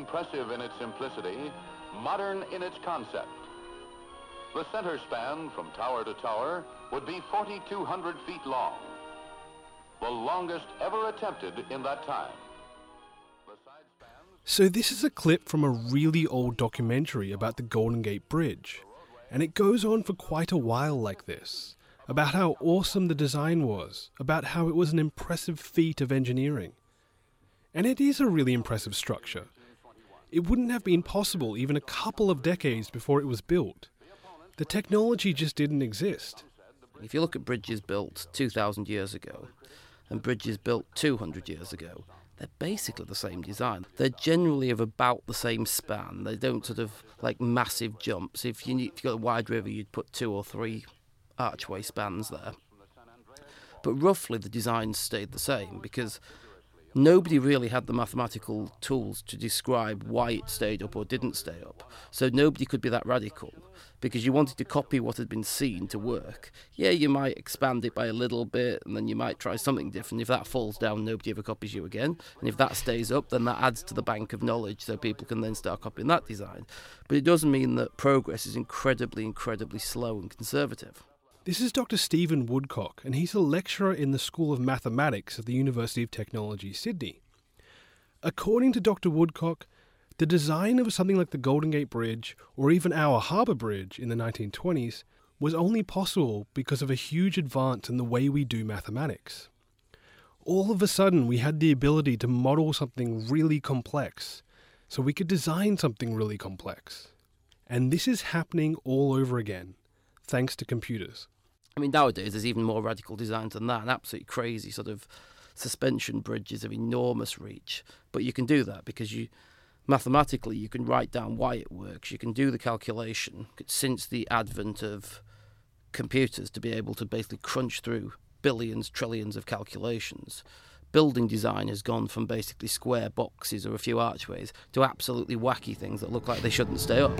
impressive in its simplicity, modern in its concept. The center span from tower to tower would be 4,200 feet long, the longest ever attempted in that time. So this is a clip from a really old documentary about the Golden Gate Bridge, and it goes on for quite a while like this, about how awesome the design was, about how it was an impressive feat of engineering. And it is a really impressive structure. It wouldn't have been possible even a couple of decades before it was built. The technology just didn't exist. If you look at bridges built 2,000 years ago and bridges built 200 years ago, they're basically the same design. They're generally of about the same span. They don't sort of like massive jumps. If you've got a wide river, you'd put 2 or 3 archway spans there. But roughly the design stayed the same because nobody really had the mathematical tools to describe why it stayed up or didn't stay up. So nobody could be that radical because you wanted to copy what had been seen to work. Yeah, you might expand it by a little bit and then you might try something different. If that falls down, nobody ever copies you again. And if that stays up, then that adds to the bank of knowledge so people can then start copying that design. But it does mean that progress is incredibly, incredibly slow and conservative. This is Dr. Stephen Woodcock, and he's a lecturer in the School of Mathematics at the University of Technology, Sydney. According to Dr. Woodcock, the design of something like the Golden Gate Bridge, or even our Harbour Bridge in the 1920s, was only possible because of a huge advance in the way we do mathematics. All of a sudden, we had the ability to model something really complex, so we could design something really complex. And this is happening all over again, thanks to computers. I mean, nowadays there's even more radical designs than that, and absolutely crazy sort of suspension bridges of enormous reach. But you can do that because mathematically you can write down why it works. You can do the calculation. Since the advent of computers, to be able to basically crunch through billions, trillions of calculations, building design has gone from basically square boxes or a few archways to absolutely wacky things that look like they shouldn't stay up.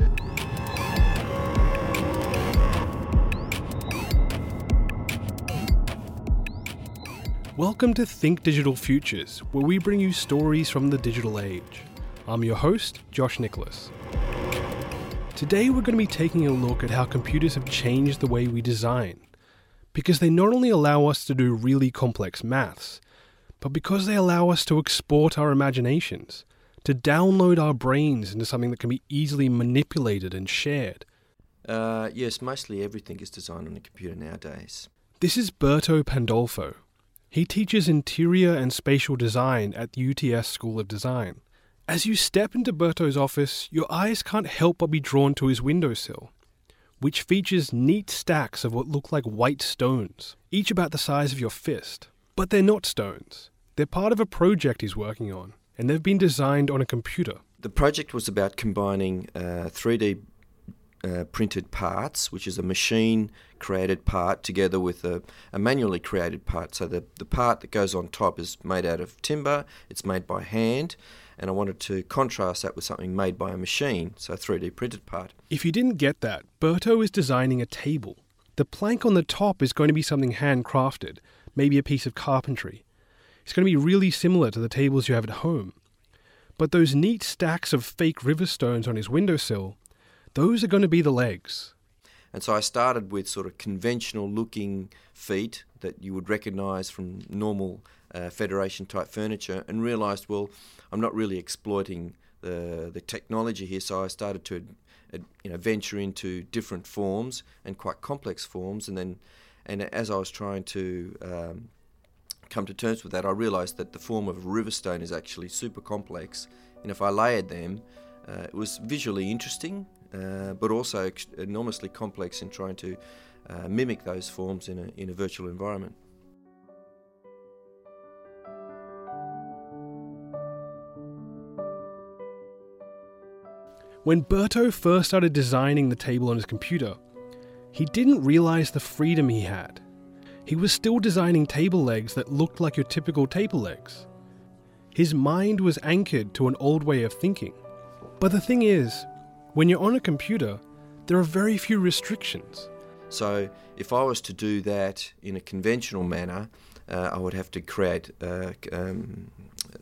Welcome to Think Digital Futures, where we bring you stories from the digital age. I'm your host, Josh Nicholas. Today we're going to be taking a look at how computers have changed the way we design, because they not only allow us to do really complex maths, but because they allow us to export our imaginations, to download our brains into something that can be easily manipulated and shared. Yes, mostly everything is designed on a computer nowadays. This is Berto Pandolfo. He teaches interior and spatial design at the UTS School of Design. As you step into Berto's office, your eyes can't help but be drawn to his windowsill, which features neat stacks of what look like white stones, each about the size of your fist. But they're not stones. They're part of a project he's working on, and they've been designed on a computer. The project was about combining 3D printed parts, which is a machine created part together with a manually created part. So the part that goes on top is made out of timber, it's made by hand, and I wanted to contrast that with something made by a machine, so a 3D printed part. If you didn't get that, Berto is designing a table. The plank on the top is going to be something handcrafted, maybe a piece of carpentry. It's going to be really similar to the tables you have at home. But those neat stacks of fake river stones on his windowsill, those are going to be the legs. And so I started with sort of conventional-looking feet that you would recognise from normal Federation-type furniture, and realised, well, I'm not really exploiting the technology here, so I started to venture into different forms and quite complex forms, and as I was trying to come to terms with that, I realised that the form of a river stone is actually super complex, and if I layered them, it was visually interesting, but also enormously complex in trying to mimic those forms in a virtual environment. When Berto first started designing the table on his computer, he didn't realise the freedom he had. He was still designing table legs that looked like your typical table legs. His mind was anchored to an old way of thinking. But the thing is, when you're on a computer, there are very few restrictions. So if I was to do that in a conventional manner, I would have to create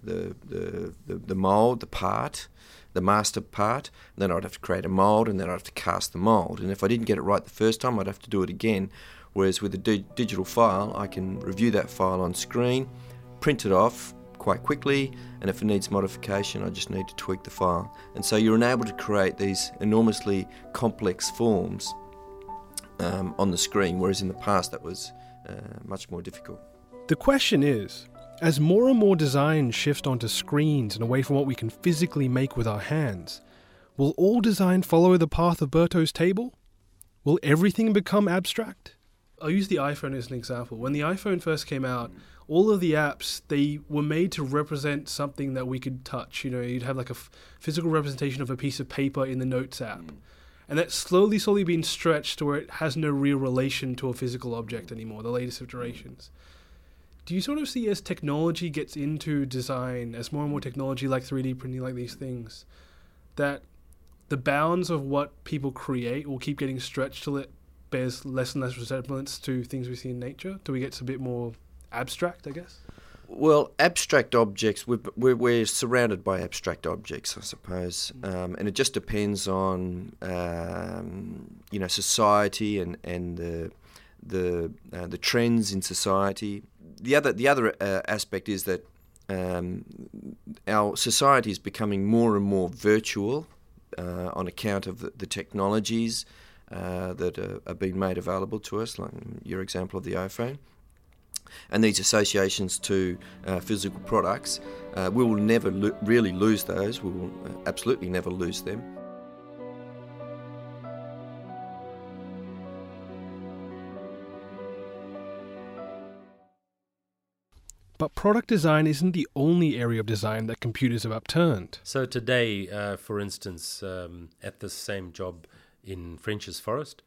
the mould, the part, the master part, and then I'd have to create a mould, and then I'd have to cast the mould. And if I didn't get it right the first time, I'd have to do it again. Whereas with a digital file, I can review that file on screen, print it off quite quickly, and if it needs modification, I just need to tweak the file. And so you're enabled to create these enormously complex forms on the screen, whereas in the past that was much more difficult. The question is, as more and more design shifts onto screens and away from what we can physically make with our hands, will all design follow the path of Berto's table? Will everything become abstract? I'll use the iPhone as an example. When the iPhone first came out, all of the apps, they were made to represent something that we could touch. You know, you'd have like a physical representation of a piece of paper in the Notes app. And that's slowly been stretched to where it has no real relation to a physical object anymore, the latest iterations. Do you sort of see as technology gets into design, as more and more technology like 3D printing, like these things, that the bounds of what people create will keep getting stretched till it bears less and less resemblance to things we see in nature? Till we get a bit more abstract, I guess? Well, abstract objects, we're surrounded by abstract objects, I suppose. And it just depends on, society and the trends in society. The other aspect is that our society is becoming more and more virtual on account of the technologies that are being made available to us, like your example of the iPhone. And these associations to physical products, we will never really lose those. We will absolutely never lose them. But product design isn't the only area of design that computers have upturned. So today, for instance, at this same job in French's Forest,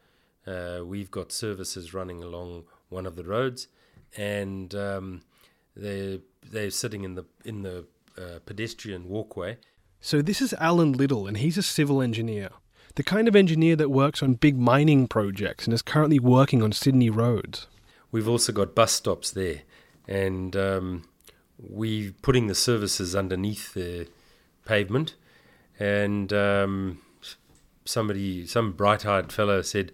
we've got services running along one of the roads, and they're sitting in the pedestrian walkway. So this is Alan Little, and he's a civil engineer, the kind of engineer that works on big mining projects and is currently working on Sydney roads. We've also got bus stops there. And we're putting the services underneath the pavement. And some bright-eyed fellow said,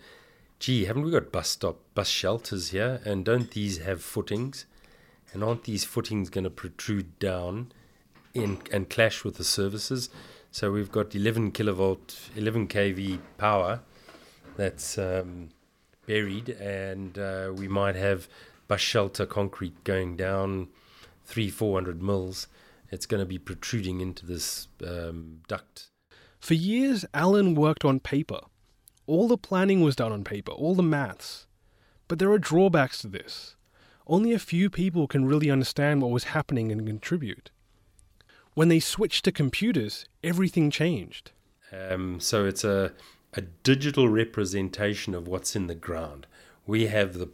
gee, haven't we got bus shelters here? And don't these have footings? And aren't these footings going to protrude down and clash with the services? So we've got 11 kV power that's buried, and we might have bus shelter concrete going down 300-400 mils. It's going to be protruding into this duct. For years, Alan worked on paper. All the planning was done on paper, all the maths. But there are drawbacks to this. Only a few people can really understand what was happening and contribute. When they switched to computers, everything changed. So it's a digital representation of what's in the ground. We have the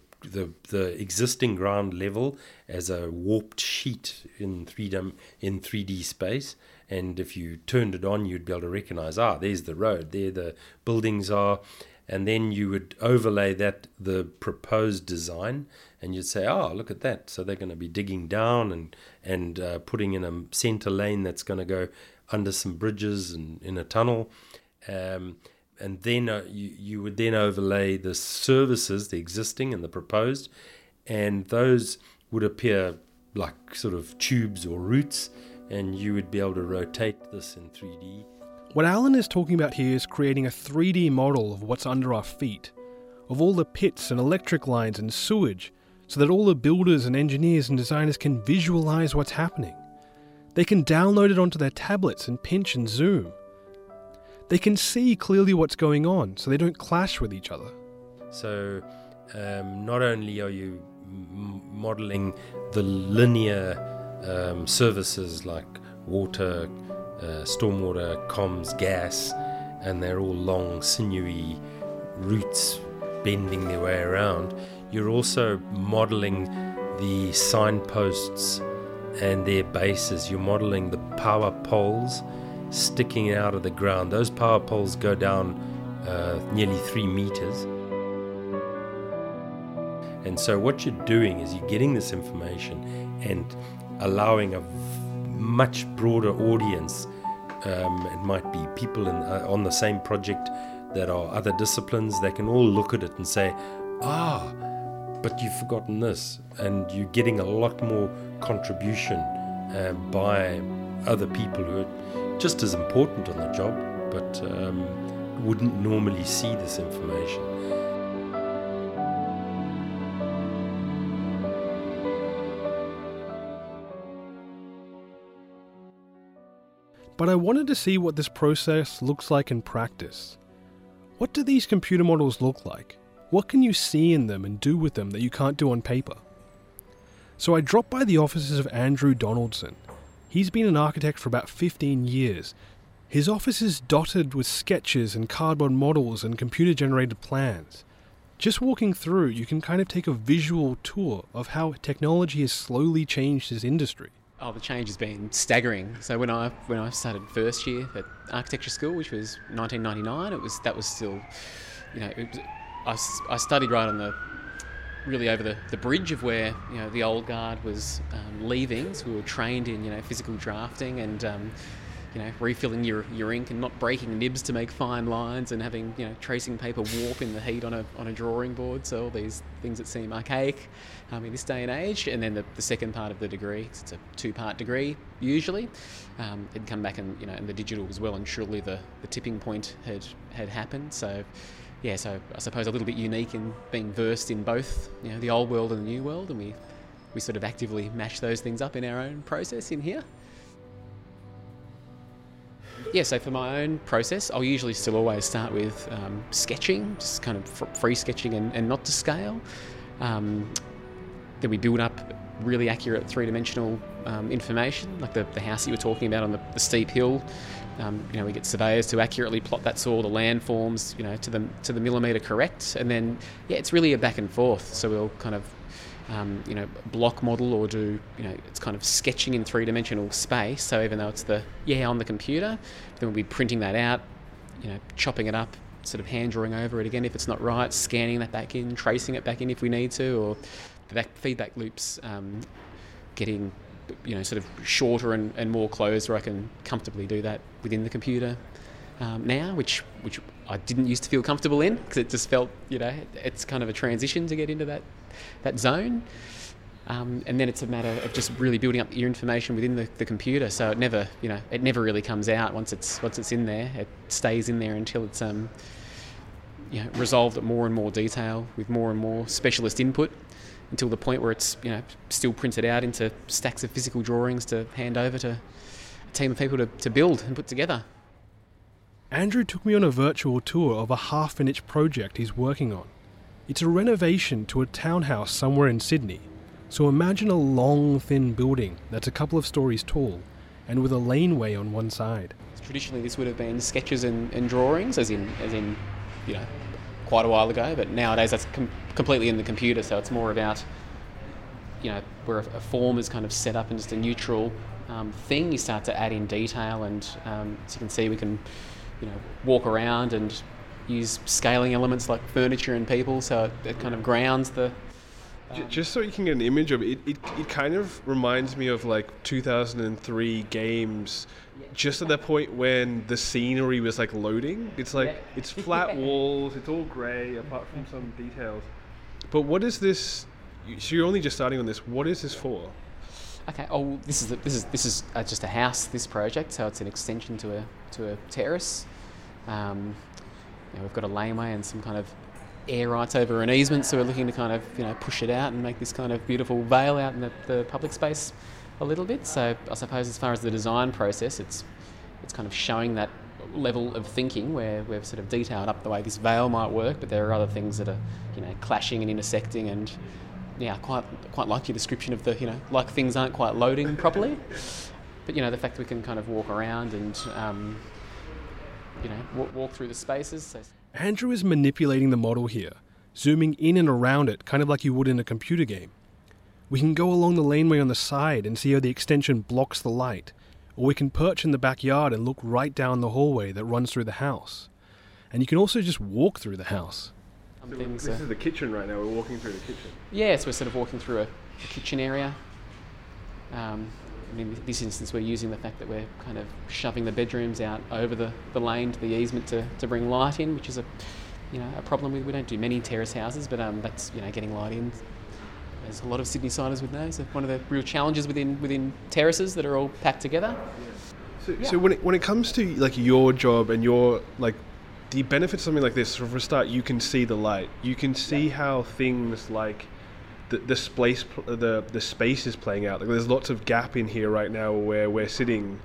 existing ground level as a warped sheet in 3D space, and if you turned it on, you'd be able to recognize, there's the road, there the buildings are, and then you would overlay that, the proposed design, and you'd say, look at that, so they're going to be digging down and putting in a center lane that's going to go under some bridges and in a tunnel. And then you would then overlay the services, the existing and the proposed, and those would appear like sort of tubes or roots, and you would be able to rotate this in 3D. What Alan is talking about here is creating a 3D model of what's under our feet, of all the pits and electric lines and sewage, so that all the builders and engineers and designers can visualize what's happening. They can download it onto their tablets and pinch and zoom. They can see clearly what's going on, so they don't clash with each other. So not only are you modelling the linear services like water, stormwater, comms, gas, and they're all long, sinewy roots bending their way around, you're also modelling the signposts and their bases. You're modelling the power poles sticking out of the ground. Those power poles go down nearly 3 meters. And so what you're doing is you're getting this information and allowing a much broader audience. It might be people on the same project that are other disciplines. They can all look at it and say, but you've forgotten this, and you're getting a lot more contribution by other people who are just as important on the job but wouldn't normally see this information. But I wanted to see what this process looks like in practice. What do these computer models look like? What can you see in them and do with them that you can't do on paper? So I dropped by the offices of Andrew Donaldson. He's been an architect for about 15 years. His office is dotted with sketches and cardboard models and computer-generated plans. Just walking through, you can kind of take a visual tour of how technology has slowly changed his industry. Oh, the change has been staggering. So when I started first year at architecture school, which was 1999, that was still, I studied right on the bridge of where, the old guard was leaving. So we were trained in, physical drafting and, refilling your ink and not breaking nibs to make fine lines and having, tracing paper warp in the heat on a drawing board. So all these things that seem archaic in this day and age. And then the second part of the degree, it's a 2-part degree usually, it'd come back and, and the digital as well. And surely the tipping point had happened. So, yeah, so I suppose a little bit unique in being versed in both, the old world and the new world, and we sort of actively mash those things up in our own process in here. Yeah, so for my own process, I'll usually still always start with sketching, just kind of free sketching and not to scale. Then we build up really accurate 3-dimensional information, like the house that you were talking about on the steep hill. We get surveyors to accurately plot that soil, the landforms, to the millimetre correct. And then, it's really a back and forth. So we'll kind of, block model or do, it's kind of sketching in 3-dimensional space. So even though it's on the computer, then we'll be printing that out, chopping it up, sort of hand drawing over it again if it's not right, scanning that back in, tracing it back in if we need to, or the feedback loops getting sort of shorter and more closed, where I can comfortably do that within the computer now, which I didn't used to feel comfortable in, because it just felt, it's kind of a transition to get into that zone. And then it's a matter of just really building up your information within the computer, so it never, it never really comes out once it's in there. It stays in there until it's resolved at more and more detail with more and more specialist input, until the point where it's still printed out into stacks of physical drawings to hand over to a team of people to build and put together. Andrew took me on a virtual tour of a half-finished project he's working on. It's a renovation to a townhouse somewhere in Sydney. So imagine a long, thin building that's a couple of stories tall and with a laneway on one side. Traditionally, this would have been sketches and drawings, as in quite a while ago, but nowadays that's completely in the computer, so it's more about where a form is kind of set up and just a neutral thing. You start to add in detail, and as you can see, we can walk around and use scaling elements like furniture and people, so it kind of grounds the just so you can get an image of it. It kind of reminds me of like 2003 games, just at that point when the scenery was like loading. It's like it's flat walls, it's all grey apart from some details. But what is this? So you're only just starting on this. What is this for? Okay. Oh, this is just a house. This project, so it's an extension to a terrace. We've got a laneway and some kind of air rights over an easement, so we're looking to kind of push it out and make this kind of beautiful veil out in the public space a little bit. So I suppose as far as the design process, it's kind of showing that level of thinking where we've sort of detailed up the way this veil might work, but there are other things that are clashing and intersecting, and quite like your description of the like things aren't quite loading properly, but the fact that we can kind of walk around and walk through the spaces. So Andrew is manipulating the model here, zooming in and around it, kind of like you would in a computer game. We can go along the laneway on the side and see how the extension blocks the light, or we can perch in the backyard and look right down the hallway that runs through the house. And you can also just walk through the house. So this is the kitchen right now, we're walking through the kitchen. Yeah, so we're sort of walking through a kitchen area. in this instance, we're using the fact that we're kind of shoving the bedrooms out over the lane to the easement to bring light in, which is a problem. We don't do many terrace houses, but that's, getting light in, as a lot of Sydney-siders would know, so one of the real challenges within terraces that are all packed together. So when it comes to like your job and your like the benefits of something like this, so for a start, you can see the light. You can see how things like the space is playing out. Like, there's lots of gap in here right now where we're sitting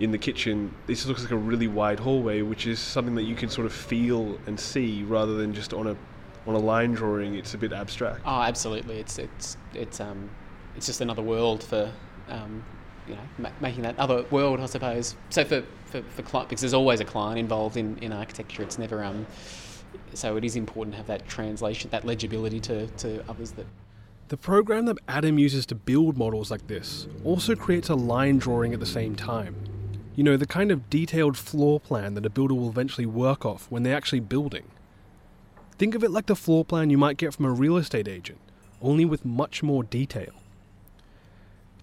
in the kitchen. This looks like a really wide hallway, which is something that you can sort of feel and see rather than just on a line drawing. It's a bit abstract. Oh, absolutely. It's just another world for making that other world, I suppose. So for client, because there's always a client involved in architecture. It's never so it is important to have that translation, that legibility to others. That the program that Adam uses to build models like this also creates a line drawing at the same time. The kind of detailed floor plan that a builder will eventually work off when they're actually building. Think of it like the floor plan you might get from a real estate agent, only with much more detail.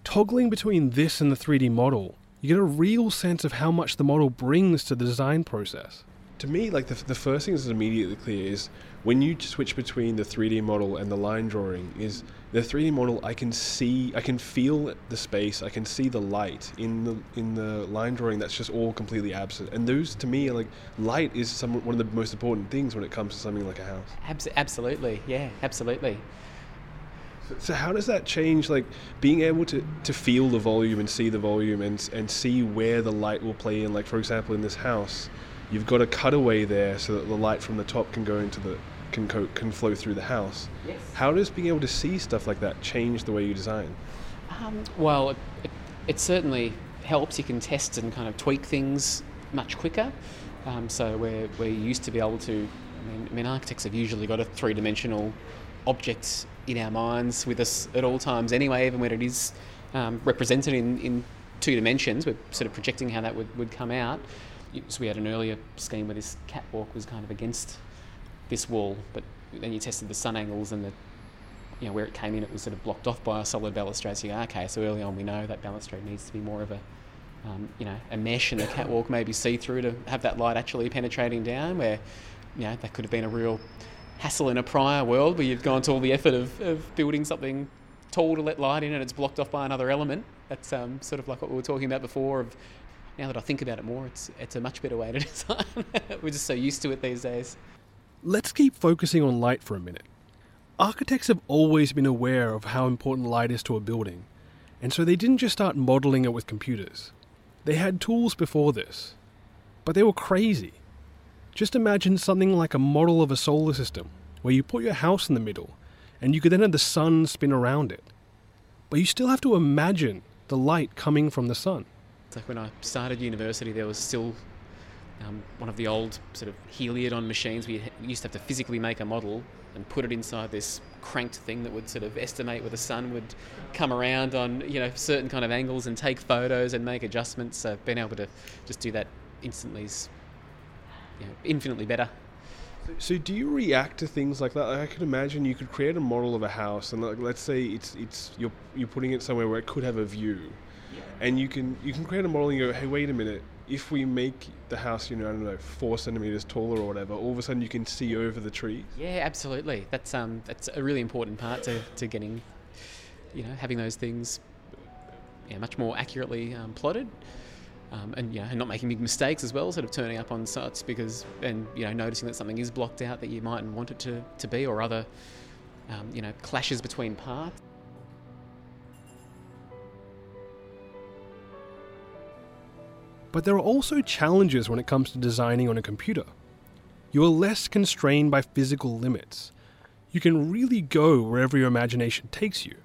Toggling between this and the 3D model, you get a real sense of how much the model brings to the design process. To me, like the first thing that's immediately clear is when you switch between the 3D model and the line drawing is the 3D model, I can feel the space, I can see the light. In the line drawing, that's just all completely absent. And those, to me, are like light is one of the most important things when it comes to something like a house. Absolutely, yeah, absolutely. So how does that change, like being able to feel the volume and see the volume and see where the light will play in? Like, for example, in this house, you've got a cutaway there so that the light from the top can go into can flow through the house. Yes. How does being able to see stuff like that change the way you design? Well, it certainly helps. You can test and kind of tweak things much quicker. So we're used to be able to. I mean, architects have usually got a three-dimensional object in our minds with us at all times anyway, even when it is represented in two dimensions. We're sort of projecting how that would come out. So we had an earlier scheme where this catwalk was kind of against this wall, but then you tested the sun angles and where it came in, it was sort of blocked off by a solid balustrade. So you go, okay, so early on we know that balustrade needs to be more of a mesh, and the catwalk maybe see-through to have that light actually penetrating down, where that could have been a real hassle in a prior world where you've gone to all the effort of building something tall to let light in and it's blocked off by another element. That's sort of like what we were talking about before. Now that I think about it more, it's a much better way to design. We're just so used to it these days. Let's keep focusing on light for a minute. Architects have always been aware of how important light is to a building, and so they didn't just start modelling it with computers. They had tools before this, but they were crazy. Just imagine something like a model of a solar system, where you put your house in the middle, and you could then have the sun spin around it. But you still have to imagine the light coming from the sun. It's like when I started university, there was still one of the old sort of heliodon machines. We used to have to physically make a model and put it inside this cranked thing that would sort of estimate where the sun would come around on certain kind of angles and take photos and make adjustments. So being able to just do that instantly is infinitely better. So do you react to things like that? I could imagine you could create a model of a house, and like, let's say you're putting it somewhere where it could have a view. And you can create a model and go, hey, wait a minute, if we make the house, 4 centimetres taller or whatever, all of a sudden you can see over the trees. Yeah, absolutely. That's a really important part to getting, having those things much more accurately plotted. And not making big mistakes as well, sort of turning up on sites because noticing that something is blocked out that you mightn't want it to be, or other, clashes between parts. But there are also challenges when it comes to designing on a computer. You are less constrained by physical limits. You can really go wherever your imagination takes you.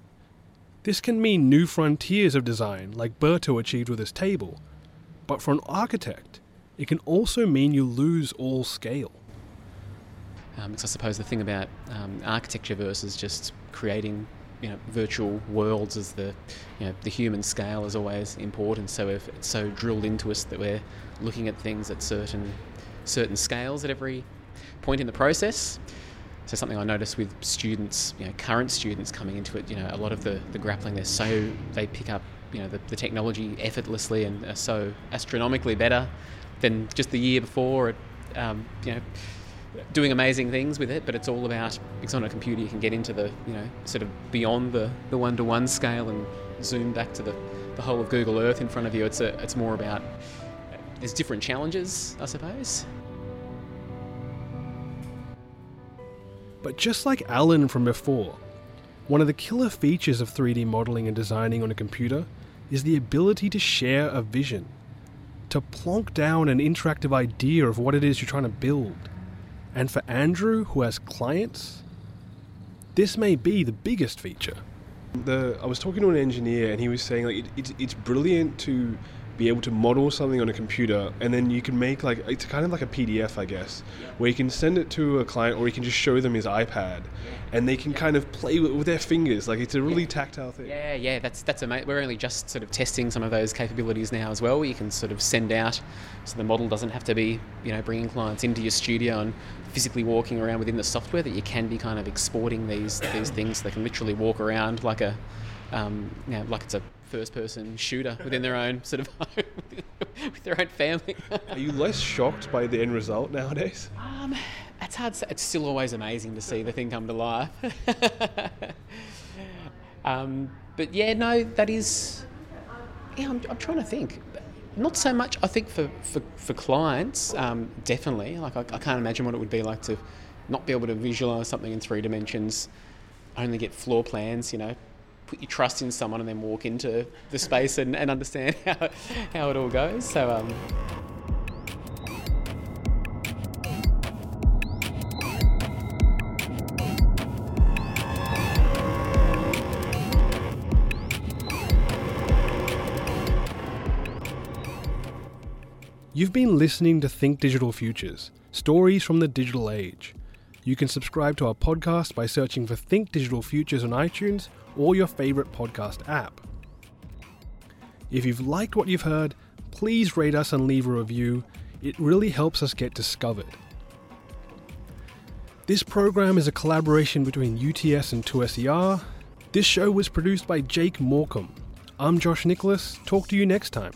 This can mean new frontiers of design, like Berto achieved with his table. But for an architect, it can also mean you lose all scale. Because I suppose the thing about architecture versus just creating virtual worlds is the human scale is always important. So if it's so drilled into us that we're looking at things at certain scales at every point in the process. So something I notice with students, current students coming into it, a lot of the grappling, they pick up you know, the technology effortlessly and are so astronomically better than just the year before at, you know, doing amazing things with it. But it's all about, because on a computer you can get into the, you know, sort of beyond the one-to-one scale and zoom back to the whole of Google Earth in front of you. It's more about, there's different challenges, I suppose. But just like Alan from before, one of the killer features of 3D modelling and designing on a computer is the ability to share a vision, to plonk down an interactive idea of what it is you're trying to build. And for Andrew, who has clients, this may be the biggest feature. I was talking to an engineer and he was saying, like, it's brilliant to be able to model something on a computer, and then you can make, like, it's kind of like a PDF, I guess, where you can send it to a client or you can just show them his iPad and they can kind of play with their fingers. Like, it's a really tactile thing. Yeah, that's amazing. We're only just sort of testing some of those capabilities now as well, where you can sort of send out, so the model doesn't have to be, you know, bringing clients into your studio and physically walking around within the software, that you can be kind of exporting these things so they can literally walk around like a, you know, like it's a first-person shooter within their own sort of home, with their own family. Are you less shocked by the end result nowadays? It's hard. It's still always amazing to see the thing come to life. But yeah, no, that is. Yeah, I'm trying to think. Not so much. I think for clients, definitely. Like I can't imagine what it would be like to not be able to visualize something in three dimensions, only get floor plans. You know, put your trust in someone and then walk into the space and understand how it all goes. So You've been listening to Think Digital Futures, stories from the digital age. You can subscribe to our podcast by searching for Think Digital Futures on iTunes or your favourite podcast app. If you've liked what you've heard, please rate us and leave a review. It really helps us get discovered. This program is a collaboration between UTS and 2SER. This show was produced by Jake Morecambe. I'm Josh Nicholas. Talk to you next time.